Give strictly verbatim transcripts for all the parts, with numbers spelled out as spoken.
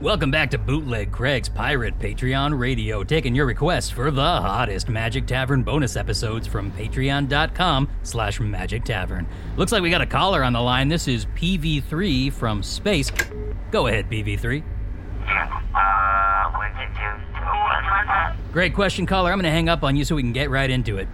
Welcome back to Bootleg Craig's Pirate Patreon Radio, taking your requests for the hottest Magic Tavern bonus episodes from patreon.com slash Magic Tavern. Looks like we got a caller on the line. This is P V three from space. Go ahead, P V three. Uh, what did you do? Great question, caller. I'm going to hang up on you so we can get right into it.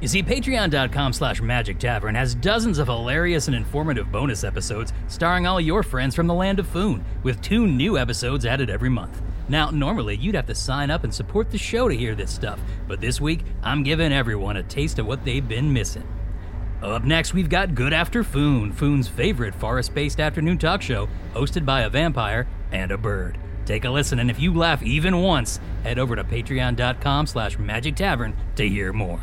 You see, patreon.com slash Magic Tavern has dozens of hilarious and informative bonus episodes starring all your friends from the land of Foon, with two new episodes added every month. Now, normally, you'd have to sign up and support the show to hear this stuff, but this week, I'm giving everyone a taste of what they've been missing. Up next, we've got Good AfterFoon, Foon's favorite forest-based afternoon talk show, hosted by a vampire and a bird. Take a listen, and if you laugh even once, head over to patreon.com slash magic tavern to hear more.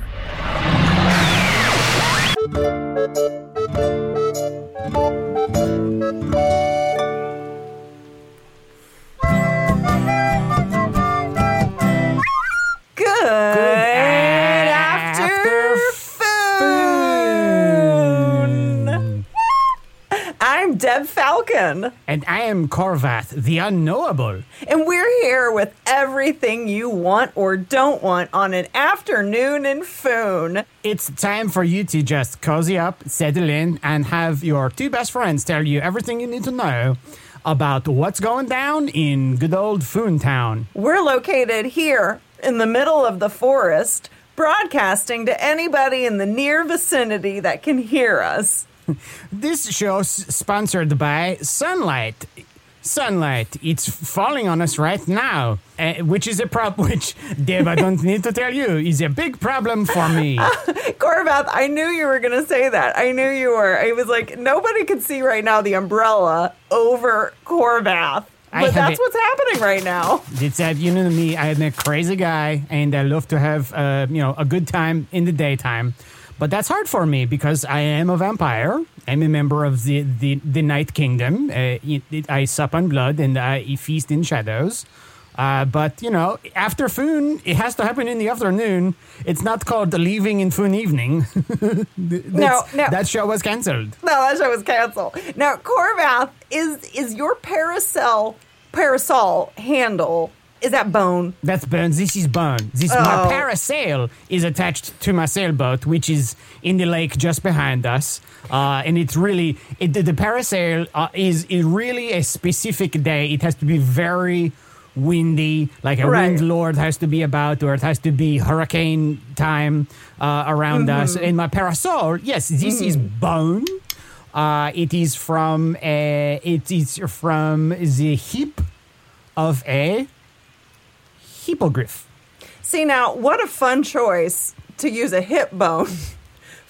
Good, Good after, after foon. foon. I'm Deb Falcon. And I am Korvath the Unknowable. And we're here with everything you want or don't want on an afternoon in Foon. It's time for you to just cozy up, settle in, and have your two best friends tell you everything you need to know about what's going down in good old Foon Town. We're located here in the middle of the forest, broadcasting to anybody in the near vicinity that can hear us. This show's sponsored by sunlight. Sunlight, it's falling on us right now, uh, which is a problem, which, Deb, I don't need to tell you, is a big problem for me. Uh, Korvath, I knew you were going to say that. I knew you were. I was like, nobody could see right now the umbrella over Korvath. But that's a, what's happening right now. It's that, you know me, I'm a crazy guy, and I love to have, uh, you know, a good time in the daytime. But that's hard for me because I am a vampire. I'm a member of the, the, the Night Kingdom. Uh, it, it, I sup on blood and I feast in shadows. Uh, but, you know, after Foon, it has to happen in the afternoon. It's not called the Leaving in Foon Evening. no, no. That show was canceled. No, that show was canceled. Now, Korvath, is is your parasol, parasol handle... Is that bone? That's bone. This is bone. This oh. My parasail is attached to my sailboat, which is in the lake just behind us. Uh, and it's really, it, the, the parasail uh, is, is really a specific day. It has to be very windy, like a right. wind lord has to be about, or it has to be hurricane time uh, around mm-hmm. us. And my parasol, yes, this mm. is bone. Uh, it is from a, it is from the hip of a... hippogriff. See, now, what a fun choice to use a hip bone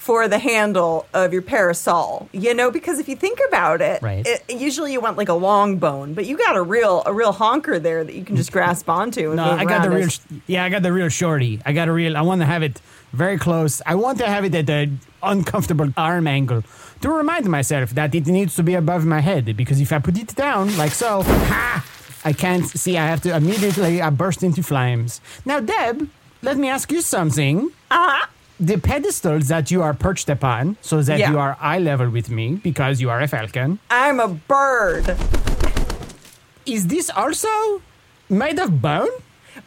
for the handle of your parasol, you know, because if you think about it, right. it usually you want like a long bone, but you got a real a real honker there that you can just grasp onto. And no, I got the real, yeah, I got the real shorty. I got a real. I want to have it very close. I want to have it at the uncomfortable arm angle to remind myself that it needs to be above my head, because if I put it down like so, ha, I can't see. I have to immediately I burst into flames. Now, Deb, let me ask you something. Uh-huh. The pedestals that you are perched upon, so that yeah. you are eye level with me, because you are a falcon. I'm a bird. Is this also made of bone?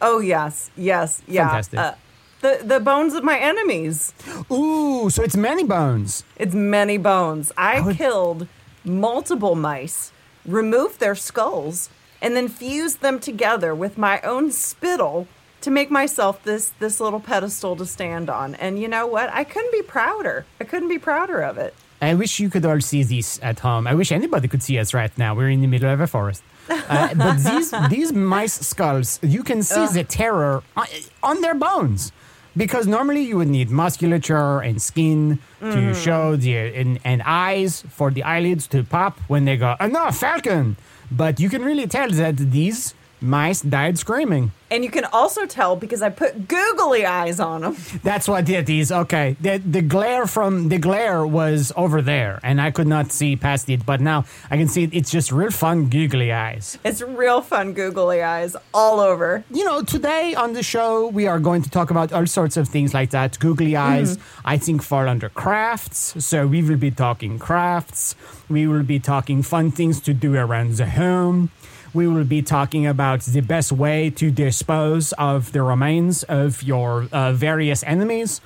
Oh, yes, yes, yeah. Fantastic. Uh, the, the bones of my enemies. Ooh, so it's many bones. It's many bones. I oh. killed multiple mice, removed their skulls, and then fused them together with my own spittle to make myself this this little pedestal to stand on. And you know what? I couldn't be prouder. I couldn't be prouder of it. I wish you could all see this at home. I wish anybody could see us right now. We're in the middle of a forest. Uh, but these these mice skulls, you can see Ugh. the terror on, on their bones. Because normally you would need musculature and skin mm. to show, the and, and eyes for the eyelids to pop when they go, enough, falcon! But you can really tell that these mice died screaming. And you can also tell because I put googly eyes on them. That's what it is. Okay. The, the glare from the glare was over there, and I could not see past it. But now I can see it. It's just real fun googly eyes. It's real fun googly eyes all over. You know, today on the show, we are going to talk about all sorts of things like that. Googly eyes, mm-hmm. I think, fall under crafts. So we will be talking crafts. We will be talking fun things to do around the home. We will be talking about the best way to dispose of the remains of your uh, various enemies.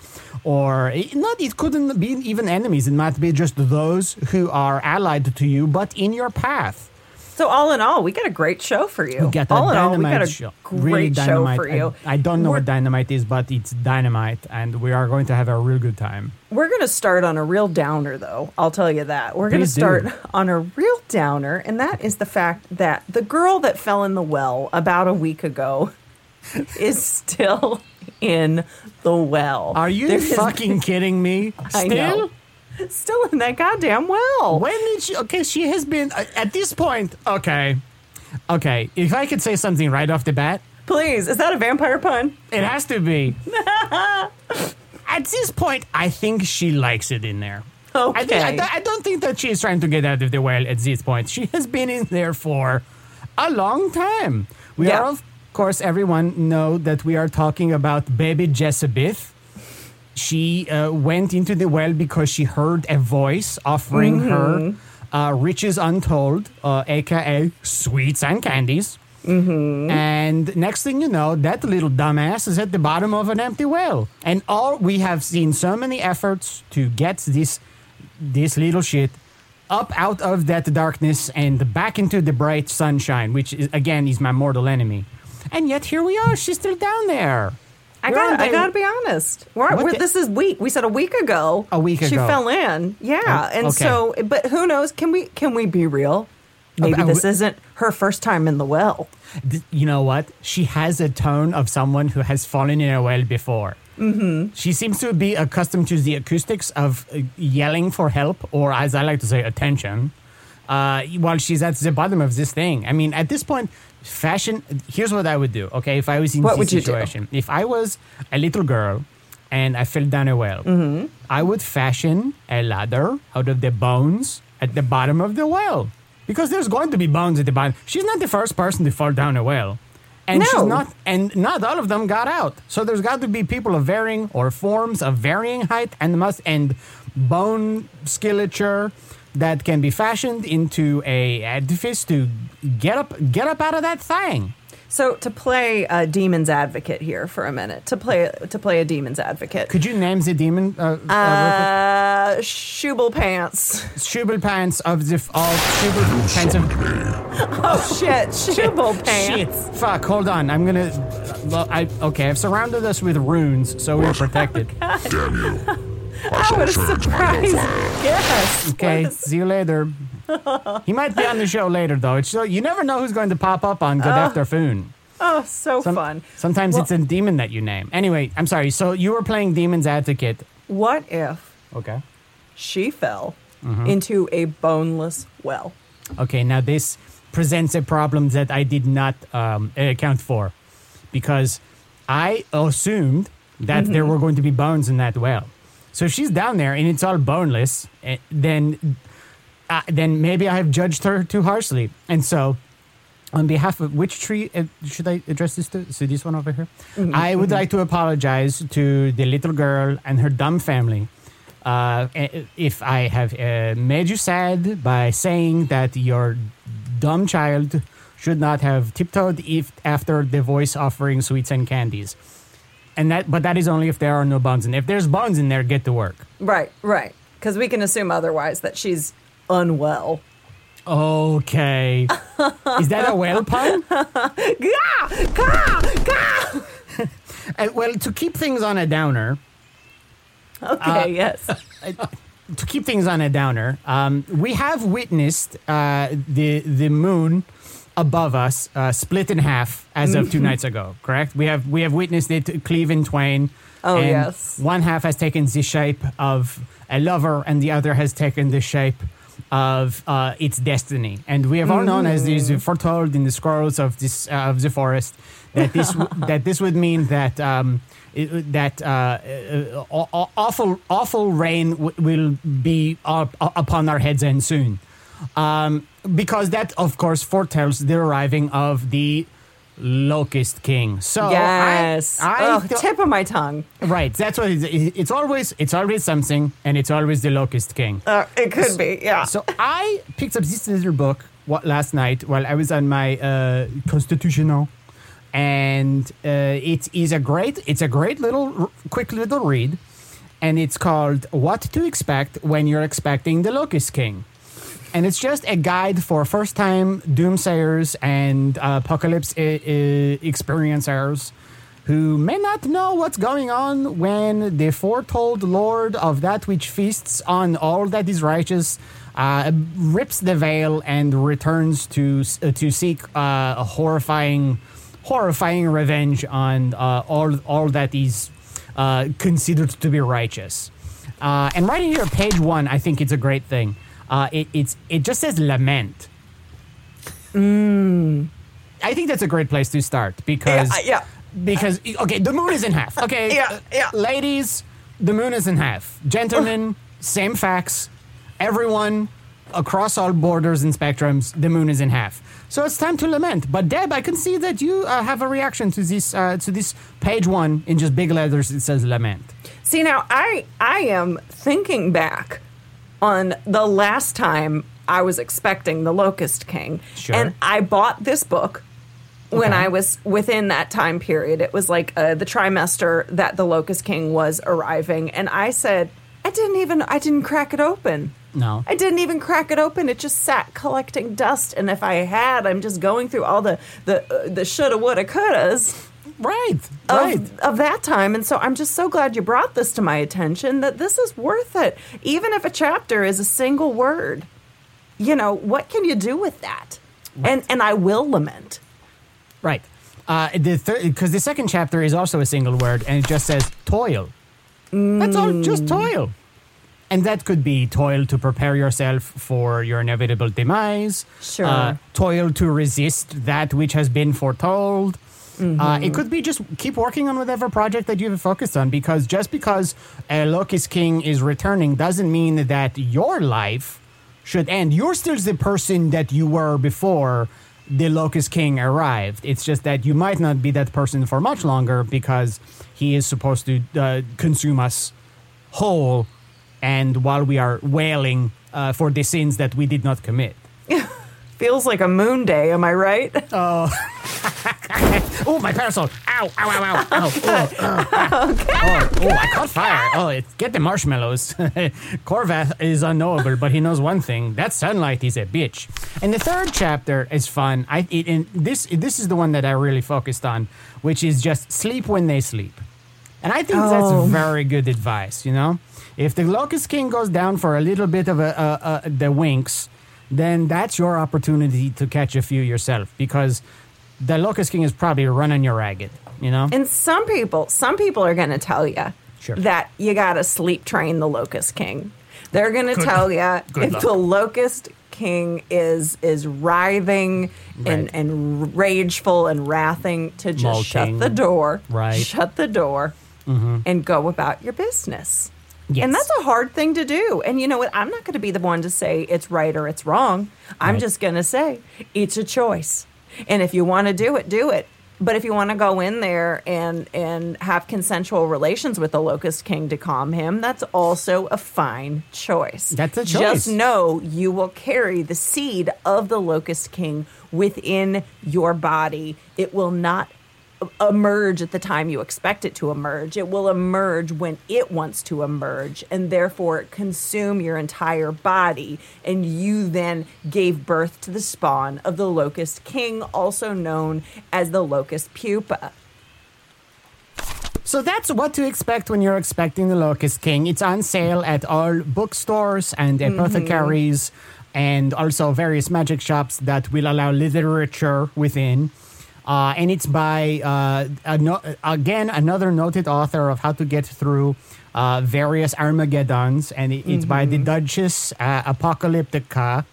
Or it, not, it couldn't be even enemies. It might be just those who are allied to you, but in your path. So all in all, we got a great show for you. We got all in all, we got a show. great really show for you. I, I don't know we're, what dynamite is, but it's dynamite, and we are going to have a real good time. We're going to start on a real downer, though. I'll tell you that. We're going to start do. on a real downer, and that is the fact that the girl that fell in the well about a week ago is still in the well. Are you There's, fucking kidding me? Still? I know. Still in that goddamn well. When did she? Okay, she has been uh, at this point. Okay, okay. If I could say something right off the bat, please. Is that a vampire pun? It has to be. At this point, I think she likes it in there. Okay. I, think, I, th- I don't think that she is trying to get out of the well at this point. She has been in there for a long time. We yeah. are, of course, everyone know that we are talking about baby Jessabeth. She uh, went into the well because she heard a voice offering mm-hmm. her uh, riches untold, uh, a k a sweets and candies. Mm-hmm. And next thing you know, that little dumbass is at the bottom of an empty well. And all we have seen so many efforts to get this this little shit up out of that darkness and back into the bright sunshine, which, is, again, is my mortal enemy. And yet here we are. She's still down there. I got. I got to be honest. We're, we're, the, this is week. We said a week ago. A week ago, she fell in. Yeah, and okay. so. But who knows? Can we? Can we be real? Maybe this isn't her first time in the well. You know what? She has a tone of someone who has fallen in a well before. Mm-hmm. She seems to be accustomed to the acoustics of yelling for help, or as I like to say, attention. Uh, while she's at the bottom of this thing. I mean, at this point. Fashion, here's what I would do, okay? If I was in what this situation, if I was a little girl and I fell down a well, mm-hmm. I would fashion a ladder out of the bones at the bottom of the well. Because there's going to be bones at the bottom. She's not the first person to fall down a well. And no. she's not, and not all of them got out. So there's got to be people of varying or forms of varying height and must and bone skeleture that can be fashioned into a edifice to get up get up out of that thing. So to play a demon's advocate here for a minute, to play to play a demon's advocate. Could you name the demon? Uh, uh, uh Shubblepants. Shubblepants of the... Oh, Shubblepants of... Oh, shit. Shubblepants. Shit. Fuck, hold on. I'm going to... Well, I okay, I've surrounded us with runes, so we're protected. Oh, damn you. I, I was surprised. Yes. Okay. See you later. He might be on the show later, though. It's so, you never know who's going to pop up on Good uh, AfterFoon. Oh, so Some, fun. Sometimes well, it's a demon that you name. Anyway, I'm sorry. So you were playing Demon's Advocate. What if Okay. She fell mm-hmm. into a boneless well. Okay, now this presents a problem that I did not um, account for, because I assumed that mm-hmm. there were going to be bones in that well. So if she's down there and it's all boneless, then uh, then maybe I have judged her too harshly. And so on behalf of which tree uh, should I address this to? So this one over here. Mm-hmm. I would mm-hmm. like to apologize to the little girl and her dumb family. Uh, if I have uh, made you sad by saying that your dumb child should not have tiptoed if after the voice offering sweets and candies, and that but that is only if there are no bones in there. If there's bones in there, get to work. Right, right, because we can assume otherwise that she's unwell. Okay, is that a whale pun? uh, well, to keep things on a downer. Okay, uh, yes. To keep things on a downer, um, we have witnessed uh, the the moon above us uh, split in half as of two nights ago, correct? We have we have witnessed it cleave in twain. Oh, and yes. One half has taken the shape of a lover, and the other has taken the shape of uh, its destiny. And we have all known, mm. as is foretold in the scrolls of this uh, of the forest, that this that this would mean that. Um, It, that uh, awful, awful rain w- will be up, up upon our heads and soon. Um, because that, of course, foretells the arriving of the Locust King. So yes. I, I oh, th- tip of my tongue. Right. That's what it is. It's always, it's always something, and it's always the Locust King. Uh, it could so, be, yeah. So I picked up this little book what, last night while I was on my uh, Constitutional. And uh, it is a great, it's a great little, r- quick little read. And it's called What to Expect When You're Expecting the Locust King. And it's just a guide for first-time doomsayers and uh, apocalypse uh, experiencers who may not know what's going on when the foretold lord of that which feasts on all that is righteous uh, rips the veil and returns to, uh, to seek uh, a horrifying... horrifying revenge on uh, all all that is uh, considered to be righteous. Uh, and right here, page one, I think it's a great thing. Uh, it it's it just says lament. Mm. I think that's a great place to start because yeah, uh, yeah. because okay, the moon is in half. Okay, yeah, yeah. Ladies, the moon is in half. Gentlemen, same facts. Everyone. Across all borders and spectrums, the moon is in half. So it's time to lament. But Deb, I can see that you uh, have a reaction to this uh, to this page one in just big letters. It says lament. See, now I I am thinking back on the last time I was expecting the Locust King, sure. and I bought this book when okay. I was within that time period. It was like uh, the trimester that the Locust King was arriving, and I said I didn't even I didn't crack it open. No. I didn't even crack it open. It just sat collecting dust. And if I had, I'm just going through all the, the, uh, the shoulda, woulda, couldas. Right, right. Of, of that time. And so I'm just so glad you brought this to my attention, that this is worth it. Even if a chapter is a single word, you know, what can you do with that? Right. And and I will lament. Right. Uh, the thir- 'cause the second chapter is also a single word, and it just says toil. Mm. That's all, just toil. And that could be toil to prepare yourself for your inevitable demise. Sure. Uh, toil to resist that which has been foretold. Mm-hmm. Uh, it could be just keep working on whatever project that you have focused on, because just because a Locust King is returning doesn't mean that your life should end. You're still the person that you were before the Locust King arrived. It's just that you might not be that person for much longer, because he is supposed to uh, consume us whole. And while we are wailing uh, for the sins that we did not commit. Feels like a moon day, am I right? Oh. Oh, my parasol. Ow, ow, ow, ow. Ow. Oh, uh, ah. Okay. Oh, oh, I caught fire. Oh, it, get the marshmallows. Korvath is unknowable, but he knows one thing. That sunlight is a bitch. And the third chapter is fun. I it, and this This is the one that I really focused on, which is just sleep when they sleep. And I think oh. that's very good advice, you know? If the Locust King goes down for a little bit of a, a, a, the winks, then that's your opportunity to catch a few yourself, because the Locust King is probably running you ragged, you know? And some people, some people are going to tell you sure. that you gotta sleep train the Locust King. They're gonna good, tell you if luck. the Locust King is is writhing right. and, and rageful and wrathing to just Mulking. shut the door, right. shut the door, mm-hmm. and go about your business. Yes. And that's a hard thing to do. And you know what? I'm not going to be the one to say it's right or it's wrong. I'm right. just going to say it's a choice. And if you want to do it, do it. But if you want to go in there and, and have consensual relations with the Locust King to calm him, that's also a fine choice. That's a choice. Just know you will carry the seed of the Locust King within your body. It will not emerge at the time you expect it to emerge. It will emerge when it wants to emerge, and therefore consume your entire body. And you then gave birth to the spawn of the Locust King, also known as the Locust Pupa. So that's what to expect when you're expecting the Locust King. It's on sale at all bookstores and apothecaries, mm-hmm. and also various magic shops that will allow literature within. Uh, and it's by, uh, a no- again, another noted author of How to Get Through uh, Various Armageddons. And it, it's mm-hmm. by the Duchess uh, Apocalyptica.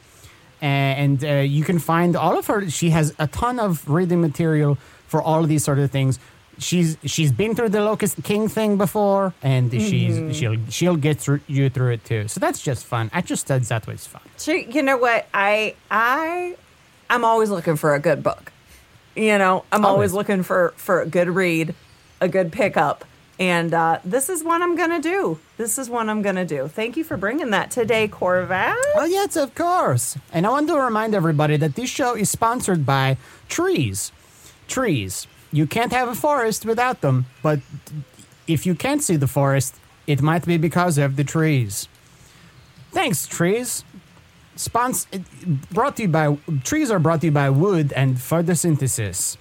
And uh, you can find all of her. She has a ton of reading material for all of these sort of things. She's she's been through the Locust King thing before, and mm-hmm. she's she'll she'll get through, you through it too. So that's just fun. I just said that was fun. So you know what? I I I'm always looking for a good book. You know, I'm always, always looking for, for a good read, a good pickup. And uh, this is what I'm going to do. This is what I'm going to do. Thank you for bringing that today, Korvath. Oh, yes, of course. And I want to remind everybody that this show is sponsored by trees. Trees. You can't have a forest without them. But if you can't see the forest, it might be because of the trees. Thanks, trees. Spons- brought to you by trees are brought to you by wood and photosynthesis.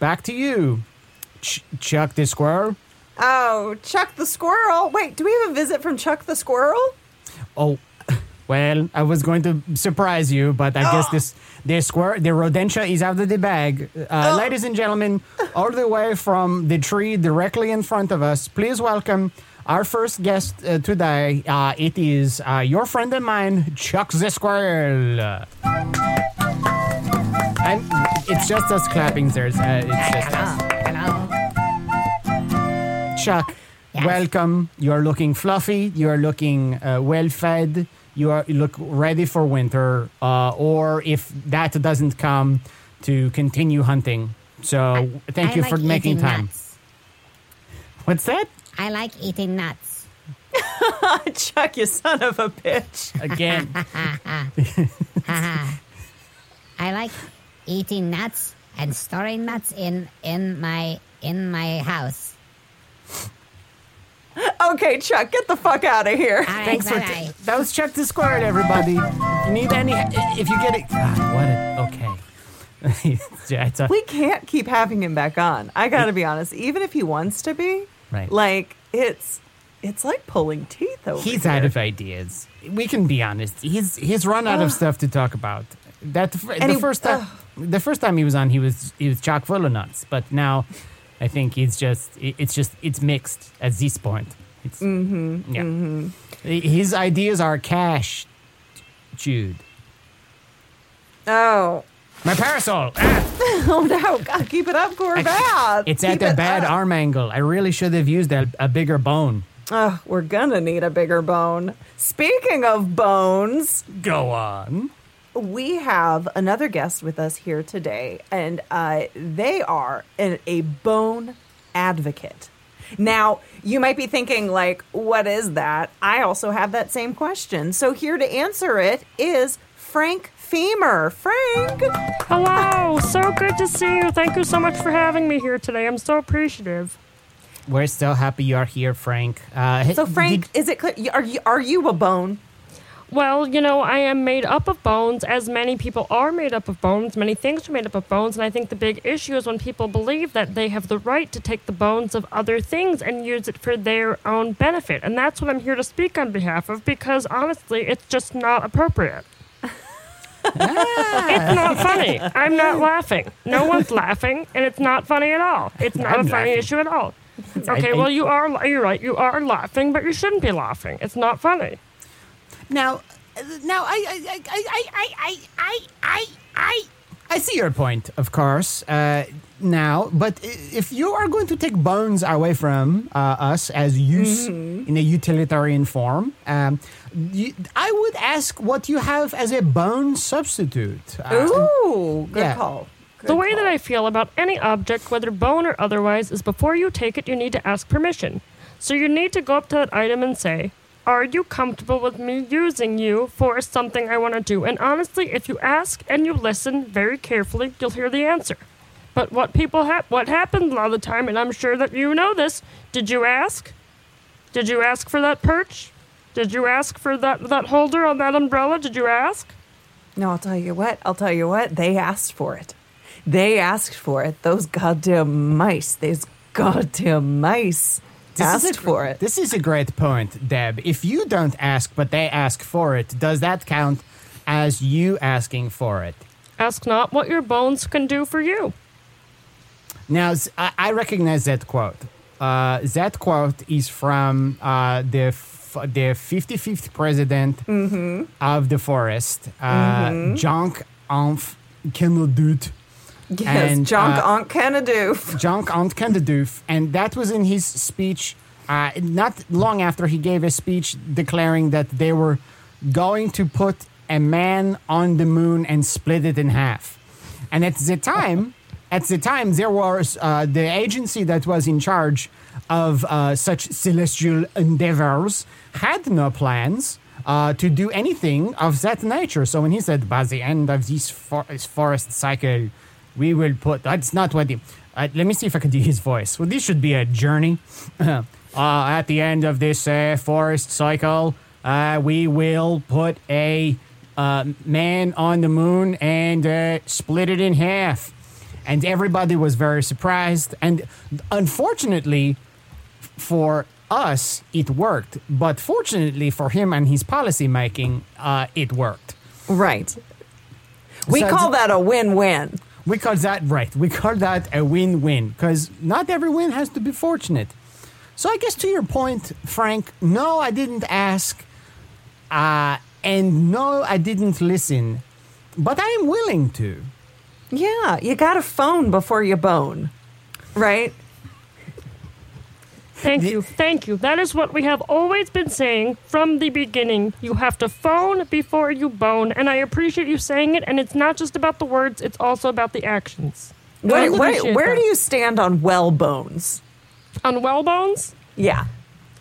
Back to you, Ch- Chuck the Squirrel. Oh, Chuck the Squirrel! Wait, do we have a visit from Chuck the Squirrel? Oh, well, I was going to surprise you, but I oh. guess this the squirrel, the rodentia, is out of the bag. Uh, oh. Ladies and gentlemen, all the way from the tree directly in front of us, please welcome our first guest uh, today, uh, it is uh, your friend and mine, Chuck the Squirrel. And it's just us clapping there. Uh, it's just us. Hello. Chuck, yes. Welcome. You're looking fluffy. You're looking uh, well-fed. You, are, you look ready for winter. Uh, or if that doesn't come, to continue hunting. So I, thank I you like for making time. Nuts. What's that? I like eating nuts. Chuck, you son of a bitch. Again. I like eating nuts and storing nuts in, in my in my house. Okay, Chuck, get the fuck out of here. All right, thanks bye for bye. T- that was Chuck the Squirrel, everybody. You need any if you get it. God, what a okay. a, we can't keep having him back on. I gotta be honest. Even if he wants to be. Right. Like, it's it's like pulling teeth over He's here. Out of ideas. We can be honest. He's he's run out uh, of stuff to talk about. That the, the he, first time, uh, the first time he was on, he was he was chock full of nuts. But now, I think he's just it's just it's mixed at this point. It's, mm-hmm, yeah. mm-hmm. His ideas are cash, Jude. Oh. My parasol! Ah. Oh no, God, keep it up, Korvath. It's at keep a bad up. arm angle. I really should have used a, a bigger bone. Oh, we're gonna need a bigger bone. Speaking of bones... Go on. We have another guest with us here today, and uh, they are an, a bone advocate. Now, you might be thinking, like, what is that? I also have that same question. So here to answer it is Frank Femur. Frank! Hello! So good to see you. Thank you so much for having me here today. I'm so appreciative. We're so happy you're here, Frank. Uh, so, Frank, did, is it clear? Are you, are you a bone? Well, you know, I am made up of bones, as many people are made up of bones. Many things are made up of bones. And I think the big issue is when people believe that they have the right to take the bones of other things and use it for their own benefit. And that's what I'm here to speak on behalf of, because honestly, it's just not appropriate. Ah. It's not funny. I'm not laughing. No one's laughing, and it's not funny at all. It's not I'm a funny laughing. issue at all. Okay, I, I, well, you are, you're right. You are laughing, but you shouldn't be laughing. It's not funny. Now, now, I, I, I, I, I, I, I, I see your point, of course, uh, now, but if you are going to take bones away from uh, us as use mm-hmm. in a utilitarian form, um, you, I would ask what you have as a bone substitute. Uh, Ooh, good yeah. call. Good the way call. That I feel about any object, whether bone or otherwise, is before you take it, you need to ask permission. So you need to go up to that item and say, are you comfortable with me using you for something I want to do? And honestly, if you ask and you listen very carefully, you'll hear the answer. But what people ha- what happens a lot of the time, and I'm sure that you know this, did you ask? Did you ask for that perch? Did you ask for that, that holder on that umbrella? Did you ask? No, I'll tell you what. I'll tell you what. They asked for it. They asked for it. Those goddamn mice. These goddamn mice. This asked a, for it. This is a great point, Deb. If you don't ask, but they ask for it, does that count as you asking for it? Ask not what your bones can do for you. Now, I recognize that quote. Uh, that quote is from uh, the f- the fifty-fifth president mm-hmm. of the forest, uh, mm-hmm. Jean-Anf Kenadoof. Yes, Jean-Anf Kenadoof. Jean-Anf Kenadoof. And that was in his speech, uh, not long after he gave a speech declaring that they were going to put a man on the moon and split it in half. And at the time... At the time, there was uh, the agency that was in charge of uh, such celestial endeavors had no plans uh, to do anything of that nature. So when he said, by the end of this for- forest cycle, we will put... That's not what he... Uh, let me see if I can do his voice. Well, this should be a journey. uh, at the end of this uh, forest cycle, uh, we will put a uh, man on the moon and uh, split it in half. And everybody was very surprised. And unfortunately for us, it worked. But fortunately for him and his policy making, uh, it worked. Right. We so call th- that a win-win. We call that, right. We call that a win-win. Because not every win has to be fortunate. So I guess to your point, Frank, no, I didn't ask. Uh, and no, I didn't listen. But I am willing to. Yeah, you got to phone before you bone, right? Thank you, thank you. That is what we have always been saying from the beginning. You have to phone before you bone, and I appreciate you saying it, and it's not just about the words, it's also about the actions. Wait, wait, where that. do you stand on well bones? On well bones? Yeah.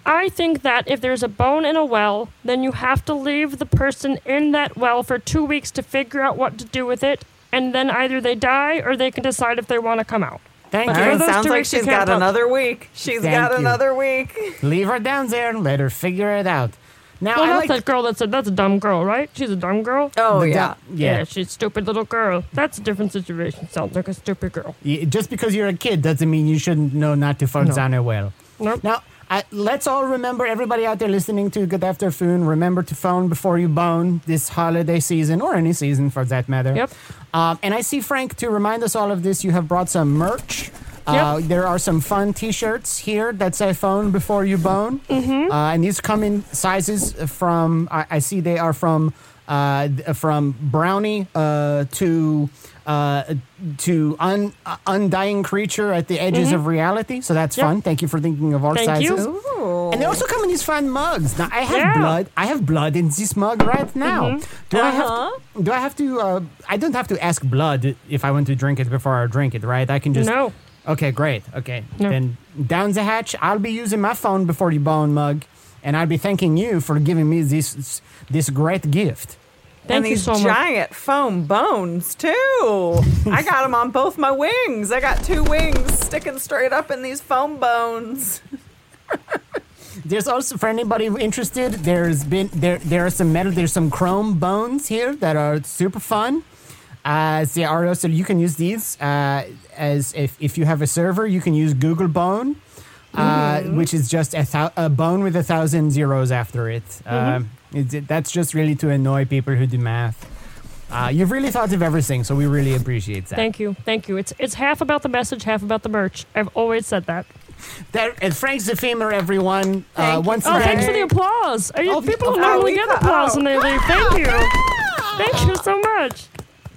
I think that if there's a bone in a well, then you have to leave the person in that well for two weeks to figure out what to do with it. And then either they die or they can decide if they want to come out. Thank you. It sounds like she's got another week. She's got another week. Leave her down there and let her figure it out. Now, well, I that's like that girl that said that's a dumb girl, right? She's a dumb girl. Oh, yeah. yeah. Yeah, she's a stupid little girl. That's a different situation. Sounds like a stupid girl. Just because you're a kid doesn't mean you shouldn't know not to phone no. down a well. Nope. Now, I, let's all remember, everybody out there listening to Good After Foon, remember to phone before you bone this holiday season, or any season for that matter. Yep. Um, and I see, Frank, to remind us all of this, you have brought some merch. Yep. Uh, there are some fun T-shirts here that say phone before you bone. Mm-hmm. Uh, and these come in sizes from, I, I see they are from uh, from brownie uh, to... Uh, to un, uh, undying creature at the edges mm-hmm. of reality. So that's yep. fun. Thank you for thinking of our Thank sizes. You. And they also come in these fun mugs. Now I have yeah. blood. I have blood in this mug right now. Mm-hmm. Do, uh-huh. I have to, do I have to? Uh, I don't have to ask blood if I want to drink it before I drink it, right? I can just. No. Okay, great. Okay, no. Then down the hatch. I'll be using my phone before you bone mug, and I'll be thanking you for giving me this this great gift. Thank and these so giant foam bones, too. I got them on both my wings. I got two wings sticking straight up in these foam bones. There's also, for anybody interested, there's been there there are some metal, there's some chrome bones here that are super fun. Uh, they are also, you can use these uh, as if, if you have a server, you can use Google Bone, uh, mm-hmm. which is just a, th- a bone with a thousand zeros after it. Mm-hmm. Uh, It, that's just really to annoy people who do math. Uh, you've really thought of everything, so we really appreciate that. Thank you. Thank you. It's it's half about the message, half about the merch. I've always said that. There, and Frank's the femur, everyone. Uh, once oh, again. Thanks for the applause. Are you, oh, people oh, normally get applause oh. when they leave. Thank you. Oh. Thank you so much.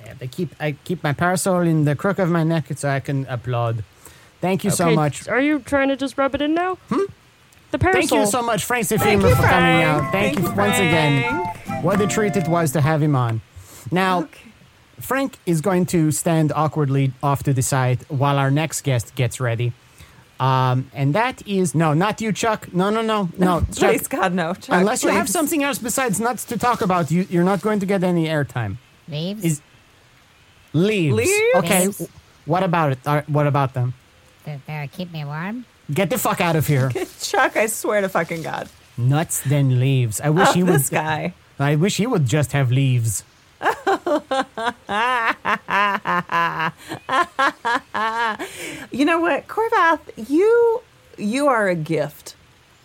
Yeah, I keep I keep my parasol in the crook of my neck so I can applaud. Thank you okay. so much. Are you trying to just rub it in now? Hmm? The parasol. Thank you so much, Frank the femur, for Frank. coming out. Thank, Thank you, you once again. What a treat it was to have him on. Now, okay. Frank is going to stand awkwardly off to the side while our next guest gets ready. Um, and that is... No, not you, Chuck. No, no, no. no. Chuck, please, God, no. Chuck, unless you please. have something else besides nuts to talk about, you, you're not going to get any airtime. Leaves? Is, leaves. Leaves? Okay. Leaves. What about it? Right, what about them? They're, they're keep me warm? Get the fuck out of here. Chuck, I swear to fucking God. Nuts, then leaves. I wish oh, he would... this guy. I wish he would just have leaves. You know what, Korvath, you you are a gift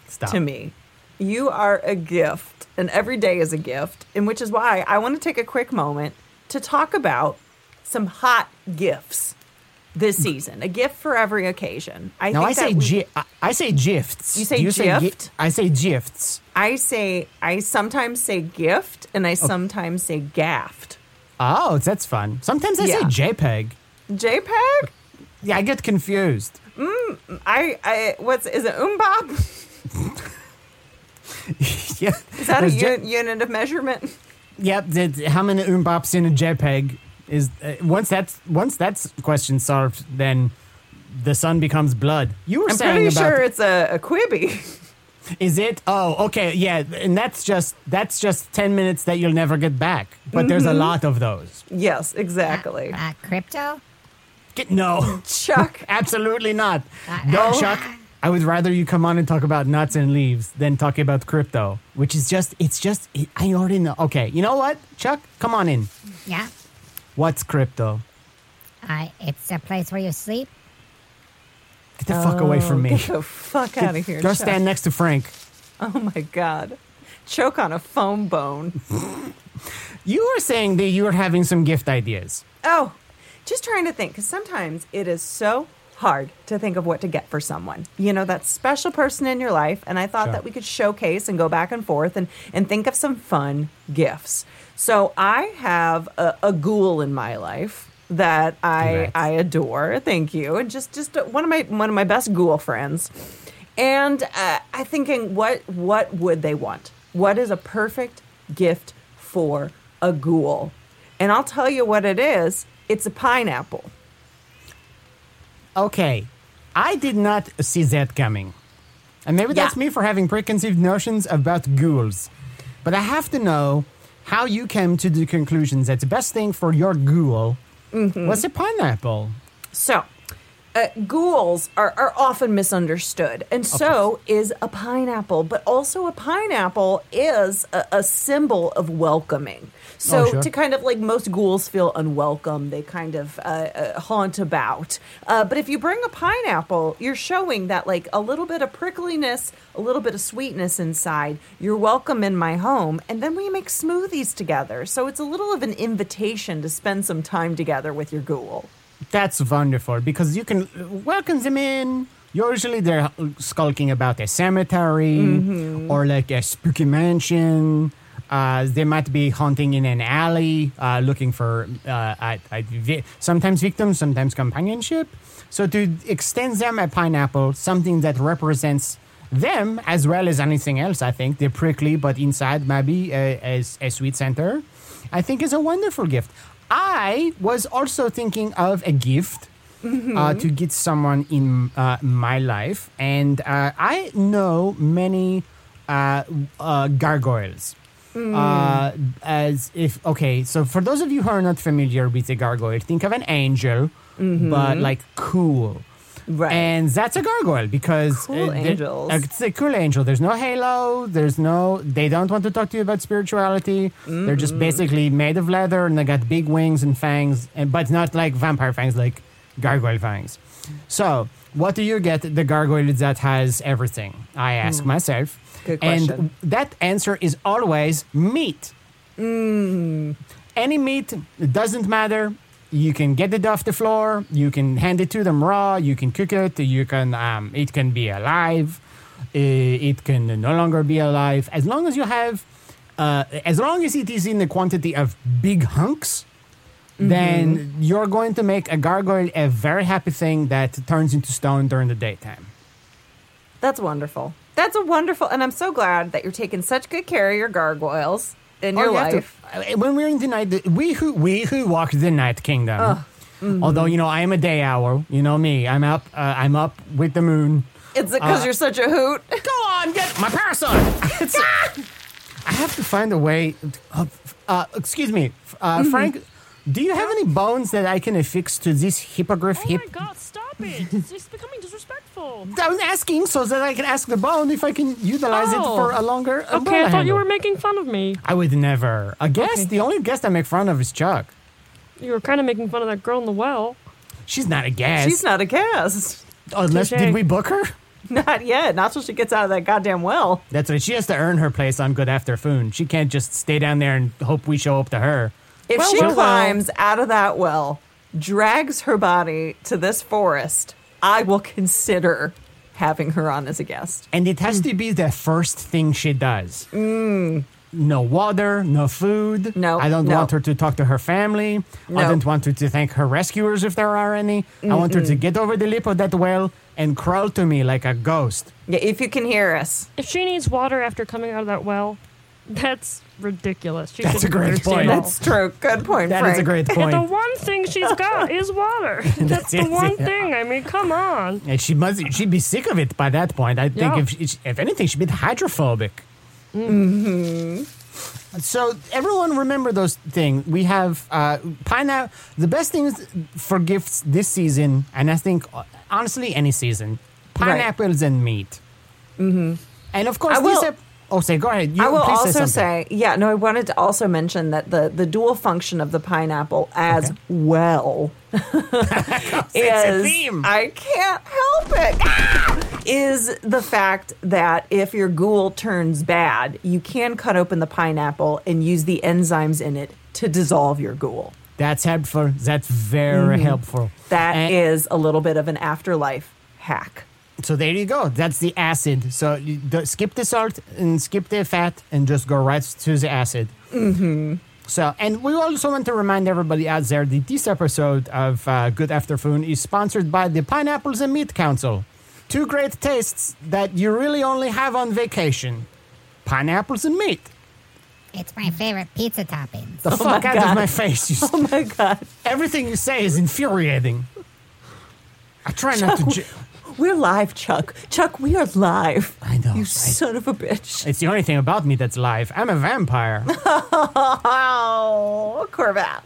Stop. to me. You are a gift, and every day is a gift, and which is why I want to take a quick moment to talk about some hot gifts this season. A gift for every occasion. I no, think I say we, gi- I, I say gifts. You say you gift? Say gi- I say gifts. I say I sometimes say gift, and I okay. sometimes say gaffed. Oh, that's fun. Sometimes I yeah. say JPEG. JPEG? Yeah, I get confused. Mm, I, I, what's, is it umbop? yeah. Is that There's a j- unit of measurement? Yep. Yeah, how many umbops in a JPEG? Is uh, once that's once that's question solved, then the sun becomes blood. You were I'm saying pretty about sure it's a, a Quibi. Is it? Oh, okay, yeah, and that's just that's just ten minutes that you'll never get back. But mm-hmm. there's a lot of those. Yes, exactly. Uh, uh, crypto? Get, no, Chuck. Absolutely not. Uh, no, uh, Chuck. I would rather you come on and talk about nuts and leaves than talk about crypto, which is just it's just it, I already know. Okay, you know what, Chuck? Come on in. Yeah. What's crypto? Uh, it's a place where you sleep. Get the oh, fuck away from me. Get the fuck out of here, Go Chuck. stand next to Frank. Oh, my God. Choke on a foam bone. You were saying that you were having some gift ideas. Oh, just trying to think, because sometimes it is so hard to think of what to get for someone. You know, that special person in your life, and I thought sure. that we could showcase and go back and forth and, and think of some fun gifts. So I have a, a ghoul in my life that I right. I adore. Thank you, and just just one of my one of my best ghoul friends. And uh, I'm thinking, what what would they want? What is a perfect gift for a ghoul? And I'll tell you what it is. It's a pineapple. Okay, I did not see that coming, and maybe yeah. that's me for having preconceived notions about ghouls. But I have to know how you came to the conclusion that the best thing for your ghoul mm-hmm. was a pineapple. So, uh, ghouls are, are often misunderstood, and okay. so is a pineapple. But also a pineapple is a, a symbol of welcoming. So oh, sure. to kind of like most ghouls feel unwelcome, they kind of uh, uh, haunt about. Uh, but if you bring a pineapple, you're showing that like a little bit of prickliness, a little bit of sweetness inside. You're welcome in my home. And then we make smoothies together. So it's a little of an invitation to spend some time together with your ghoul. That's wonderful because you can welcome them in. Usually they're skulking about a cemetery mm-hmm. or like a spooky mansion. Uh, they might be hunting in an alley, uh, looking for uh, I, I, vi- sometimes victims, sometimes companionship. So to extend them a pineapple, something that represents them as well as anything else, I think. They're prickly, but inside maybe a, a, a sweet center, I think is a wonderful gift. I was also thinking of a gift mm-hmm. uh, to get someone in uh, my life. And uh, I know many uh, uh, gargoyles. Uh, as if okay, so for those of you who are not familiar with a gargoyle, think of an angel, mm-hmm. but like cool, right? And that's a gargoyle because cool angels. It's a cool angel. There's no halo. There's no. They don't want to talk to you about spirituality. Mm-hmm. They're just basically made of leather and they got big wings and fangs, and but not like vampire fangs, like gargoyle fangs. So what do you get? The gargoyle that has everything. I ask mm. myself. And that answer is always meat. Mm. Any meat, it doesn't matter. you can get it off the floor, you can hand it to them raw, you can cook it, you can um, it can be alive, it can no longer be alive. As long as you have, uh, as long as it is in the quantity of big hunks, mm-hmm. then you're going to make a gargoyle a very happy thing that turns into stone during the daytime. That's wonderful. That's a wonderful, and I'm so glad that you're taking such good care of your gargoyles in oh, your you life. To, when we're in the night, we who we who walk the night kingdom. Oh, mm-hmm. Although you know I am a day owl, you know me. I'm up. Uh, I'm up with the moon. Is it because uh, you're such a hoot? Go on, get my parasol. I have to find a way. Uh, uh, excuse me, uh, mm-hmm. Frank. Do you have any bones that I can affix to this hippogriff hip? Oh my god, stop it. It's becoming disrespectful. I was asking so that I can ask the bone if I can utilize oh. it for a longer uh, Okay, I thought handle. You were making fun of me. I would never. A guest, okay. The only guest I make fun of is Chuck. You were kind of making fun of that girl in the well. She's not a guest. She's not a guest. Unless, did we book her? Not yet. Not till she gets out of that goddamn well. That's right. She has to earn her place on Good AfterFoon. She can't just stay down there and hope we show up to her. If well, she well, climbs well. out of that well, drags her body to this forest, I will consider having her on as a guest. And it has mm. to be the first thing she does. Mm. No water, no food. No, I don't no. want her to talk to her family. No. I don't want her to thank her rescuers if there are any. Mm-mm. I want her to get over the lip of that well and crawl to me like a ghost. Yeah, if you can hear us. If she needs water after coming out of that well, that's... ridiculous. She That's a great point. That's true. Good point, That Frank. Is a great point. And the one thing she's got is water. That's, That's the one it. thing. I mean, come on. And she must, she'd be sick of it by that point. I think yeah. if she, if anything, she'd be hydrophobic. Mm-hmm. So everyone remember those things. We have uh, pineapple. The best things for gifts this season, and I think, honestly, any season, pineapples right. and meat. Mm-hmm. And, of course, I these will- are... Oh, say, go ahead. You, I will also say, say, yeah, no, I wanted to also mention that the, the dual function of the pineapple as okay. well is, theme. I can't help it, ah! is the fact that if your ghoul turns bad, you can cut open the pineapple and use the enzymes in it to dissolve your ghoul. That's helpful. That's very mm-hmm. helpful. That and- is a little bit of an afterlife hack. So there you go. That's the acid. So you do, skip the salt and skip the fat and just go right to the acid. Mm-hmm. So, and we also want to remind everybody out there that this episode of uh, Good AfterFoon is sponsored by the Pineapples and Meat Council. Two great tastes that you really only have on vacation. Pineapples and meat. It's my favorite pizza topping. The oh fuck out God. Of my face. You oh my God. Everything you say is infuriating. I try not to... J- We're live, Chuck. Chuck, we are live. I know. You right? son of a bitch. It's the only thing about me that's live. I'm a vampire. Oh, Korvath.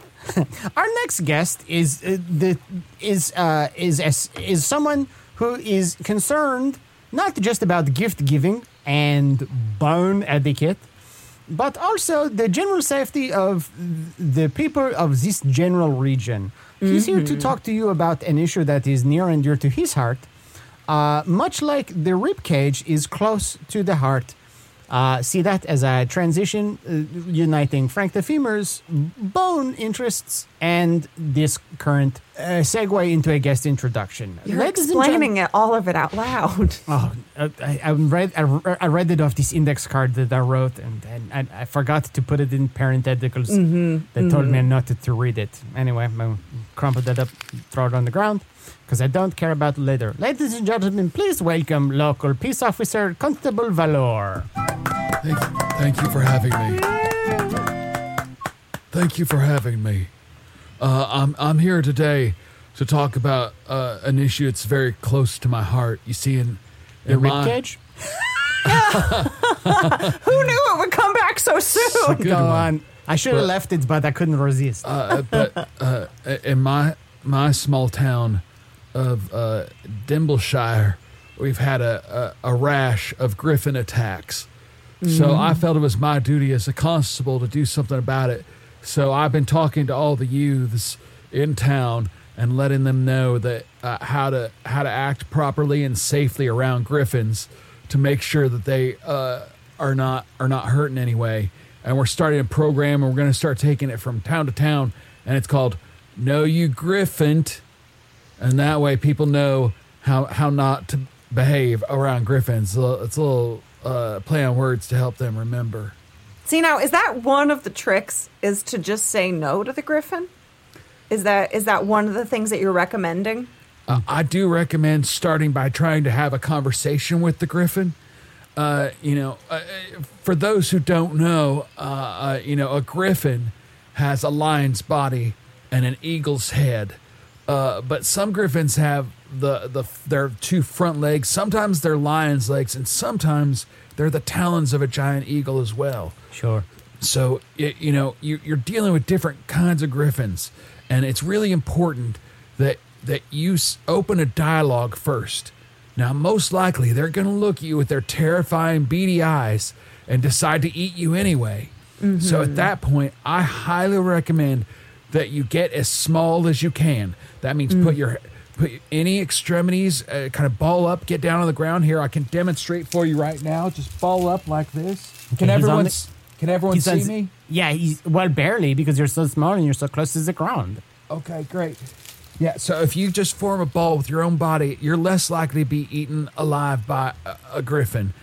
Our next guest is uh, the is uh, is uh, is someone who is concerned not just about gift giving and bone etiquette, but also the general safety of the people of this general region. Mm-hmm. He's here to talk to you about an issue that is near and dear to his heart. Uh, much like the rib cage is close to the heart. Uh, see that as a transition uh, uniting Frank the Femur's bone interests and this current uh, segue into a guest introduction. You're Ladies explaining it, all of it out loud. Oh, I, I, read, I, I read it off this index card that I wrote, and, and I, I forgot to put it in parentheticals. Mm-hmm, they mm-hmm. told me not to, to read it. Anyway, I crumpled that up, throw it on the ground. Because I don't care about leather. Ladies and gentlemen, please welcome local peace officer Constable Valor. Thank, thank you for having me. Thank you for having me. Uh, I'm I'm here today to talk about uh, an issue that's very close to my heart. You see, in, in your my... ribcage. Who knew it would come back so soon? Go one. on. I should have left it, but I couldn't resist. Uh, but uh, in my my small town of uh, Dimbleshire, we've had a, a, a rash of griffin attacks. Mm-hmm. So I felt it was my duty as a constable to do something about it. So I've been talking to all the youths in town and letting them know that uh, how to how to act properly and safely around griffins to make sure that they uh, are not are not hurt in any way. And we're starting a program, and we're going to start taking it from town to town, and it's called no, you griffined. And that way people know how, how not to behave around griffins. It's a little uh, play on words to help them remember. See, now, is that one of the tricks, is to just say no to the griffin? Is that is that one of the things that you're recommending? Uh, I do recommend starting by trying to have a conversation with the griffin. Uh, you know, uh, for those who don't know, uh, uh, you know, a griffin has a lion's body and an eagle's head. Uh, but some griffins have the, the their two front legs. Sometimes they're lion's legs, and sometimes they're the talons of a giant eagle as well. Sure. So, it, you know, you, you're dealing with different kinds of griffins, and it's really important that that you open a dialogue first. Now, most likely, they're going to look at you with their terrifying beady eyes and decide to eat you anyway. Mm-hmm. So at that point, I highly recommend that you get as small as you can. That means mm. put your put any extremities, uh, kind of ball up, get down on the ground. Here, I can demonstrate for you right now. Just ball up like this. Okay, can everyone the, can everyone see says, me? Yeah, he's, well, barely, because you're so small and you're so close to the ground. Okay, great. Yeah, so if you just form a ball with your own body, you're less likely to be eaten alive by a, a griffin.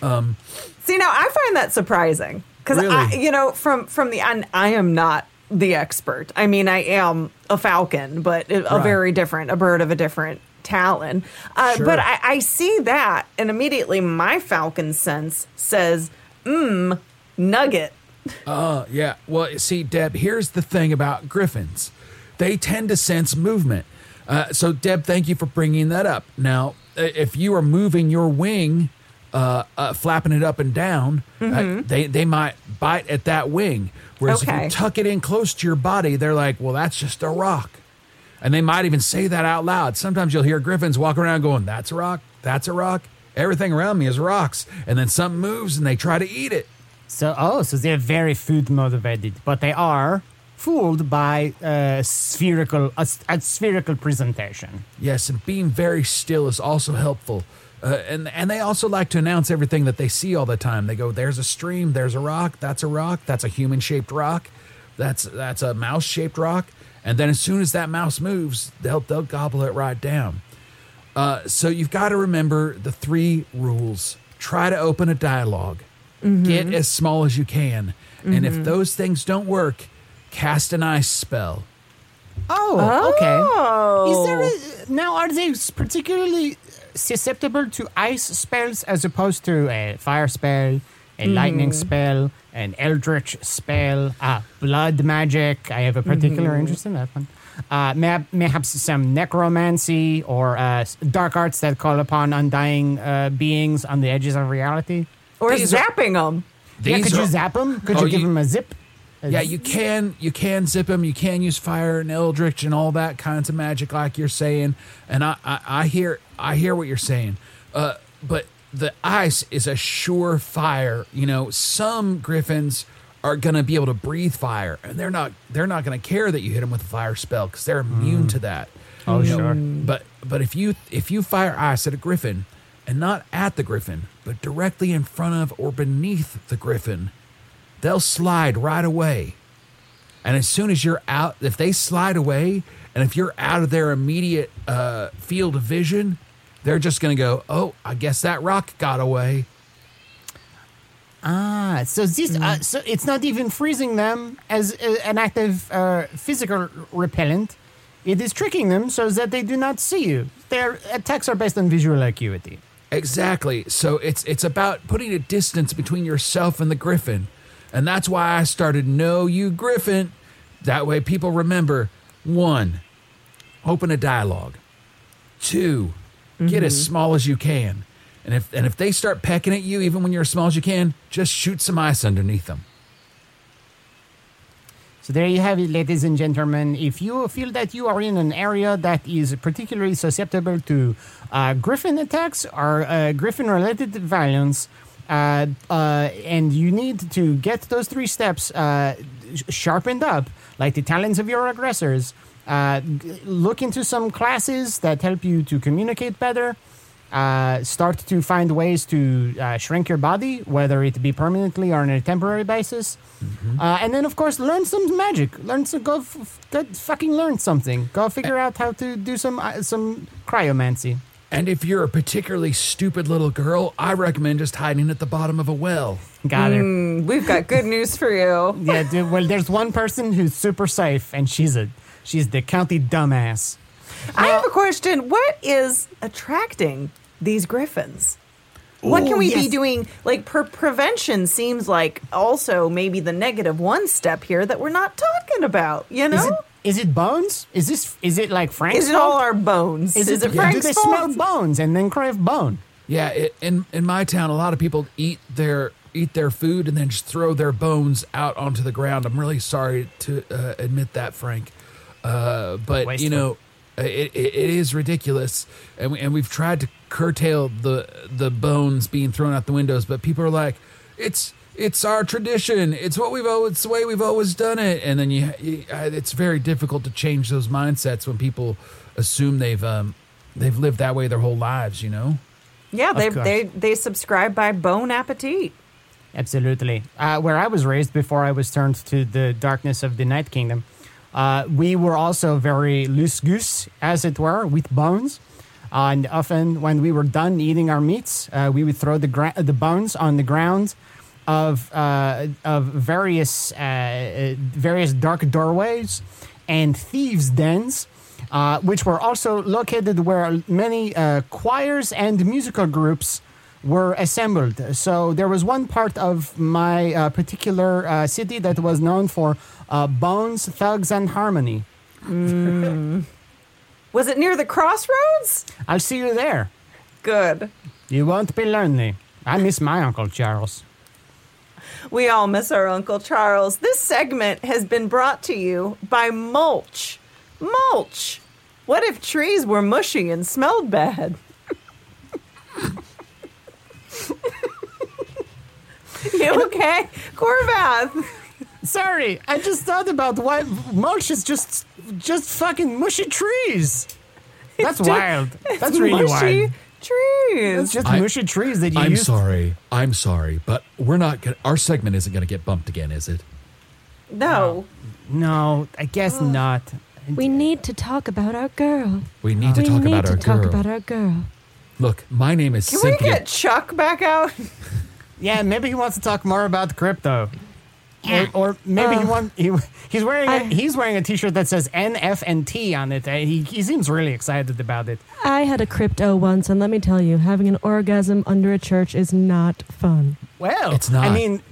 Um, See, now, I find that surprising. Because, really? I, you know, from, from the end, I am not the expert. I mean, I am a falcon, but a right. very different, a bird of a different talon. Uh, sure. But I, I see that, and immediately my falcon sense says, mmm, nugget. Uh, yeah, well, see, Deb, here's the thing about griffins. They tend to sense movement. Uh, so, Deb, thank you for bringing that up. Now, if you are moving your wing, uh, uh, flapping it up and down, mm-hmm. uh, they, they might bite at that wing. Whereas okay. if you tuck it in close to your body, they're like, well, that's just a rock. And they might even say that out loud. Sometimes you'll hear griffins walk around going, that's a rock, that's a rock. Everything around me is rocks. And then something moves and they try to eat it. So, oh, so they're very food motivated, but they are fooled by uh, spherical, a, a spherical presentation. Yes, and being very still is also helpful. Uh, and and they also like to announce everything that they see all the time. They go, there's a stream, there's a rock, that's a rock, that's a human-shaped rock, that's that's a mouse-shaped rock. And then as soon as that mouse moves, they'll, they'll gobble it right down. Uh, so you've got to remember the three rules. Try to open a dialogue. Mm-hmm. Get as small as you can. Mm-hmm. And if those things don't work, cast an ice spell. Oh, okay. Is there a, now, are they particularly susceptible to ice spells as opposed to a fire spell, a mm. lightning spell, an eldritch spell, uh, blood magic? I have a particular mm-hmm. interest in that one. Uh, mayhaps some necromancy or uh, dark arts that call upon undying uh, beings on the edges of reality. Or these zapping are, them. Yeah, could are, you zap them? Could oh, you give you, them a zip? Yeah, you can you can zip them. You can use fire and eldritch and all that kinds of magic, like you're saying. And I, I, I hear I hear what you're saying. Uh, but the ice is a surefire. You know, some griffins are gonna be able to breathe fire, and they're not they're not gonna care that you hit them with a fire spell because they're immune mm. to that. Oh, you sure. Know? But but if you if you fire ice at a griffin, and not at the griffin, but directly in front of or beneath the griffin, they'll slide right away. And as soon as you're out, if they slide away, and if you're out of their immediate uh, field of vision, they're just going to go, oh, I guess that rock got away. Ah, so this, uh, so it's not even freezing them as uh, an act of uh, physical repellent. It is tricking them so that they do not see you. Their attacks are based on visual acuity. Exactly. So it's it's about putting a distance between yourself and the griffin. And that's why I started No You Griffin. That way people remember, one, open a dialogue. Two, mm-hmm. get as small as you can. And if and if they start pecking at you, even when you're as small as you can, just shoot some ice underneath them. So there you have it, ladies and gentlemen. If you feel that you are in an area that is particularly susceptible to uh, griffin attacks or uh, griffin-related violence, Uh, uh, and you need to get those three steps uh, sharpened up, like the talents of your aggressors. Uh, g- look into some classes that help you to communicate better. uh, start to find ways to uh, shrink your body, whether it be permanently or on a temporary basis. Mm-hmm. Uh, and then, of course, learn some magic. Learn some, go, f- go fucking learn something. Go figure out how to do some uh, some cryomancy. And if you're a particularly stupid little girl, I recommend just hiding at the bottom of a well. Got her. Mm, we've got good news for you. Yeah, dude, well, there's one person who's super safe, and she's a she's the county dumbass. Now, I have a question. What is attracting these griffins? Ooh, what can we yes. be doing? Like, per- prevention seems like also maybe the negative one step here that we're not talking about, you know? Is it- Is it bones? Is this? Is it like Frank's? Is it all our bones? Is, is it, it Frank's? Do they smell bones and then crave bone? Yeah, it, in in my town, a lot of people eat their eat their food and then just throw their bones out onto the ground. I'm really sorry to uh, admit that, Frank, uh, but Wasteful. You know, it, it, it is ridiculous, and we, and we've tried to curtail the the bones being thrown out the windows, but people are like, it's. It's our tradition. It's what we've always, it's the way we've always done it. And then you, you it's very difficult to change those mindsets when people assume they've um, they've lived that way their whole lives. You know? Yeah, they they they subscribe by bon appetit. Absolutely. Uh, where I was raised before I was turned to the darkness of the Night Kingdom, uh, we were also very loose-goose, as it were, with bones. Uh, and often, when we were done eating our meats, uh, we would throw the gra- the bones on the ground. Of uh, of various uh, various dark doorways and thieves' dens, uh, which were also located where many uh, choirs and musical groups were assembled. So there was one part of my uh, particular uh, city that was known for uh, bones, thugs, and harmony. Mm. Was it near the crossroads? I'll see you there. Good. You won't be lonely. I miss my Uncle Charles. We all miss our Uncle Charles. This segment has been brought to you by mulch. Mulch. What if trees were mushy and smelled bad? You okay, Korvath? Sorry, I just thought about why mulch is just just fucking mushy trees. That's it's wild. Just, That's really mushy. Wild. Trees. It's just I, mushy trees that you I'm used. sorry. I'm sorry, but we're not gonna, our segment isn't going to get bumped again, is it? No. No, no I guess uh, not. We need to talk about our girl. We need to we talk need about to our talk girl. About our girl. Look, my name is Can Cynthia. Can we get Chuck back out? Yeah, maybe he wants to talk more about crypto. Or, or maybe uh, he wants he, he's wearing I, a, he's wearing a t-shirt that says N F N T on it. He he seems really excited about it. I had a crypto once, and let me tell you, having an orgasm under a church is not fun. Well, it's not. I mean,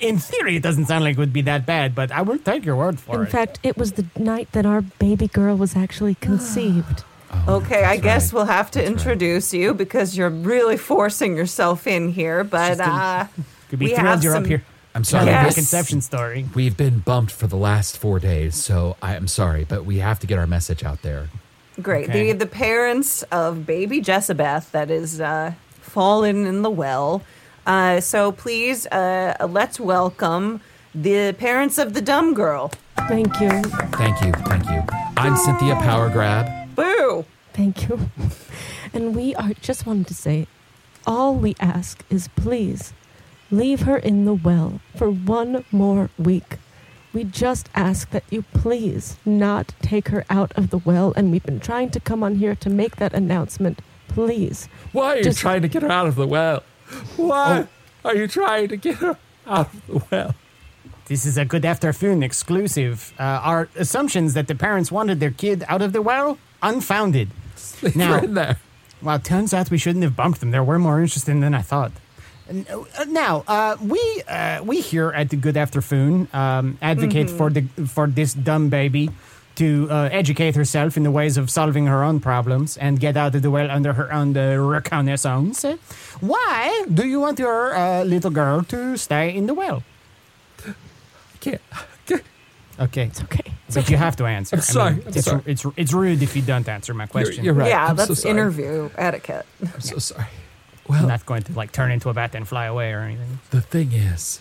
in theory, it doesn't sound like it would be that bad, but I will take your word for in it. In fact, it was the night that our baby girl was actually conceived. Oh, okay, I guess right. we'll have to that's introduce right. you because you're really forcing yourself in here. But Just uh, could be we thrilled you're some, up here. I'm sorry. Yes. Conception story. We've been bumped for the last four days, so I am sorry, but we have to get our message out there. Great. Okay. The the parents of baby Jessabeth that is uh, fallen in the well. Uh, so please, uh, let's welcome the parents of the dumb girl. Thank you. Thank you. Thank you. I'm Cynthia Powergrab. Boo. Thank you. And we are just wanted to say, all we ask is please. Leave her in the well for one more week. We just ask that you please not take her out of the well, and we've been trying to come on here to make that announcement. Please. Why are just- you trying to get her out of the well? Why oh. are you trying to get her out of the well? This is a Good AfterFoon exclusive. Uh, our assumptions that the parents wanted their kid out of the well, unfounded. They now, in there. Well, it turns out we shouldn't have bumped them. They were more interesting than I thought. Now, uh, we uh, we here at the Good AfterFoon um, advocate mm-hmm. for the for this dumb baby to uh, educate herself in the ways of solving her own problems and get out of the well under her own uh, reconnaissance. Why do you want your uh, little girl to stay in the well? I can't. Okay. It's okay. It's but okay. You have to answer. I'm sorry. I mean, I'm it's, sorry. It's, it's rude if you don't answer my question. You're, you're right. Yeah, I'm that's so interview etiquette. I'm so sorry. Well, I'm not going to, like, turn into a bat and fly away or anything. The thing is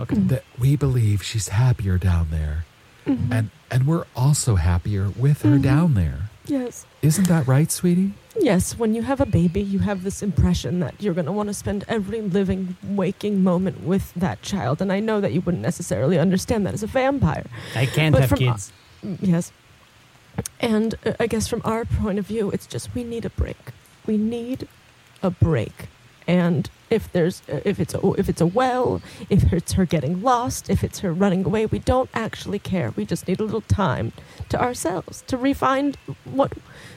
okay. that we believe she's happier down there, mm-hmm. and and we're also happier with her mm-hmm. down there. Yes. Isn't that right, sweetie? Yes, when you have a baby, you have this impression that you're going to want to spend every living, waking moment with that child. And I know that you wouldn't necessarily understand that as a vampire. I can't but have from, kids. Uh, yes. And uh, I guess from our point of view, it's just we need a break. We need a break. And if there's, uh, if it's, a, if it's a well, if it's her getting lost, if it's her running away, we don't actually care. We just need a little time to ourselves to refine what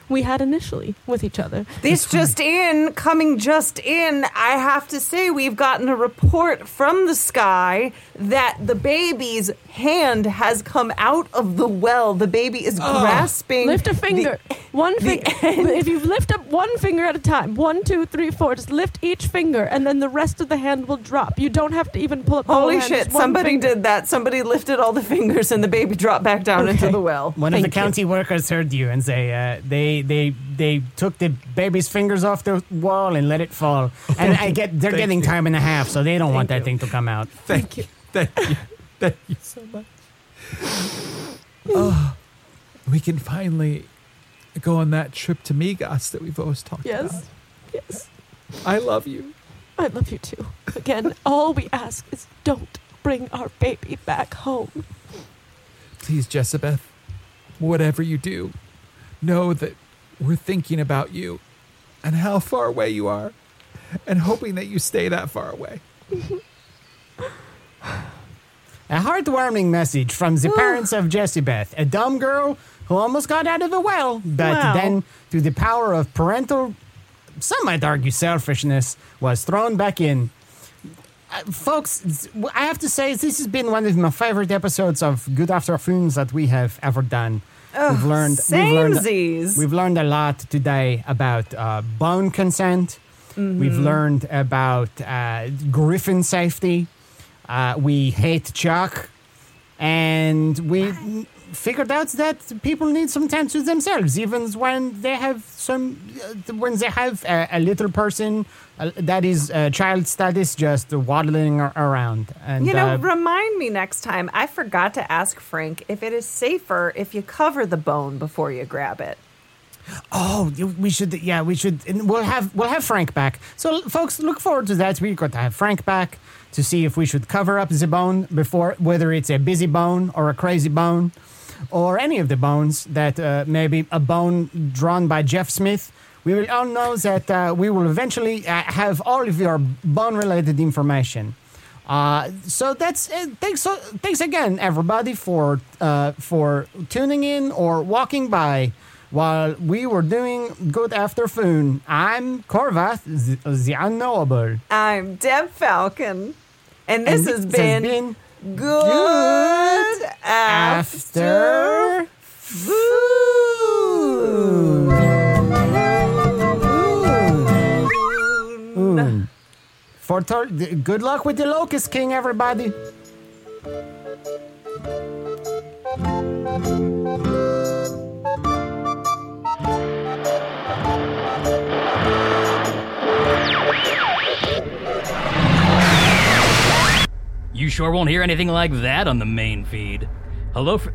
we had initially with each other. This just in, coming just in, I have to say we've gotten a report from the sky that the baby's hand has come out of the well. The baby is oh. grasping. Lift a finger. The, one finger. If you lift up one finger at a time, one, two, three, four, just lift each finger and then the rest of the hand will drop. You don't have to even pull up the Holy hand, shit, somebody finger. did that. Somebody lifted all the fingers and the baby dropped back down okay. into the well. One Thank of the you. county workers heard you and say uh, they They they took the baby's fingers off the wall and let it fall. And I get they're Thank getting you. time and a half, so they don't Thank want that you. thing to come out. Thank, Thank you. Thank you. Thank you so much. Oh, we can finally go on that trip to Migos that we've always talked yes. about. Yes. Yes. I love you. I love you too. Again, all we ask is don't bring our baby back home. Please, Jessabeth, whatever you do, know that we're thinking about you and how far away you are and hoping that you stay that far away. A heartwarming message from the parents of Jessabeth, a dumb girl who almost got out of the well, but wow. then through the power of parental, some might argue selfishness, was thrown back in. Uh, folks, I have to say this has been one of my favorite episodes of Good AfterFoon that we have ever done. Oh, we've learned, we've learned we've learned a lot today about uh, bone consent. Mm-hmm. We've learned about uh, griffin safety. Uh, we hate Chuck. And we Why? figured out that people need some time to themselves, even when they have some, uh, when they have a, a little person uh, that is a child status just waddling around. And you know, uh, remind me next time. I forgot to ask Frank if it is safer if you cover the bone before you grab it. Oh, we should. Yeah, we should. And we'll have we'll have Frank back. So, folks, look forward to that. We're going to have Frank back to see if we should cover up the bone before, whether it's a busy bone or a crazy bone or any of the bones that uh, maybe a bone drawn by Jeff Smith. We will all know that uh, we will eventually uh, have all of your bone-related information. Uh, so that's uh, thanks. So, thanks again, everybody, for uh, for tuning in or walking by. While we were doing Good AfterFoon, I'm Korvath the, the Unknowable. I'm Deb Falcon. And this, and has, this been has been Good, good After Foon. Mm. For tar- good luck with the Locust King, everybody. You sure won't hear anything like that on the main feed. Hello, for,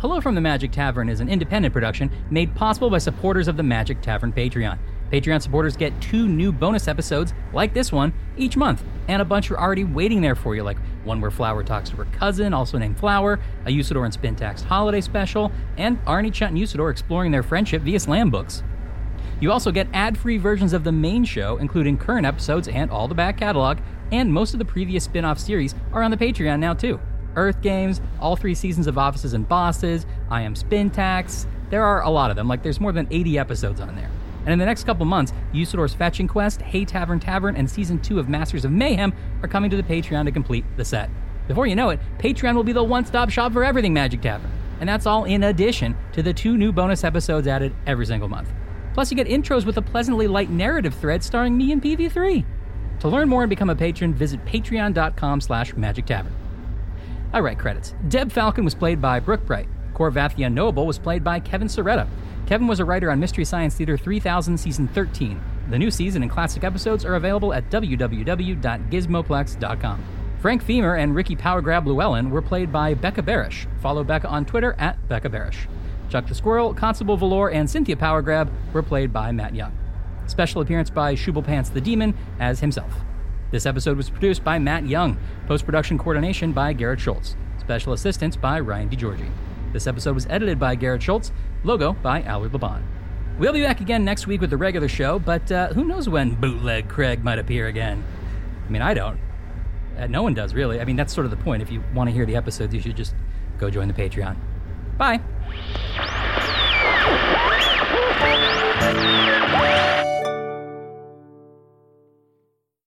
Hello From The Magic Tavern is an independent production made possible by supporters of the Magic Tavern Patreon. Patreon supporters get two new bonus episodes, like this one, each month, and a bunch are already waiting there for you, like one where Flower talks to her cousin, also named Flower, a Usador and Spintax holiday special, and Arnie, Chunt, and Usador exploring their friendship via slam books. You also get ad-free versions of the main show, including current episodes and all the back catalog, and most of the previous spin-off series are on the Patreon now too. Earth Games, all three seasons of Offices and Bosses, I Am Spintax, there are a lot of them, like there's more than eighty episodes on there. And in the next couple months, Usador's Fetching Quest, Hey Tavern Tavern, and Season two of Masters of Mayhem are coming to the Patreon to complete the set. Before you know it, Patreon will be the one-stop shop for everything Magic Tavern. And that's all in addition to the two new bonus episodes added every single month. Plus, you get intros with a pleasantly light narrative thread starring me and P V three. To learn more and become a patron, visit patreon.com slash magic tavern. All right, credits. Deb Falcon was played by Brooke Breit. Korvath the Unknowable was played by Kevin Sciretta. Kevin was a writer on Mystery Science Theater three thousand Season thirteen. The new season and classic episodes are available at w w w dot gizmoplex dot com. Frank Femur and Ricki Powergrab-Llewellyn were played by Becca Barish. Follow Becca on Twitter at Becca Barish. Chuck the Squirrel, Constable Valor, and Cynthia Powergrab were played by Matt Young. Special appearance by Shubblepants the Demon as himself. This episode was produced by Matt Young. Post-production coordination by Garrett Schultz. Special assistance by Ryan DiGiorgi. This episode was edited by Garrett Schultz. Logo by Albert Lebon. We'll be back again next week with the regular show, but uh, who knows when Bootleg Craig might appear again. I mean, I don't. Uh, no one does, really. I mean, that's sort of the point. If you want to hear the episodes, you should just go join the Patreon. Bye.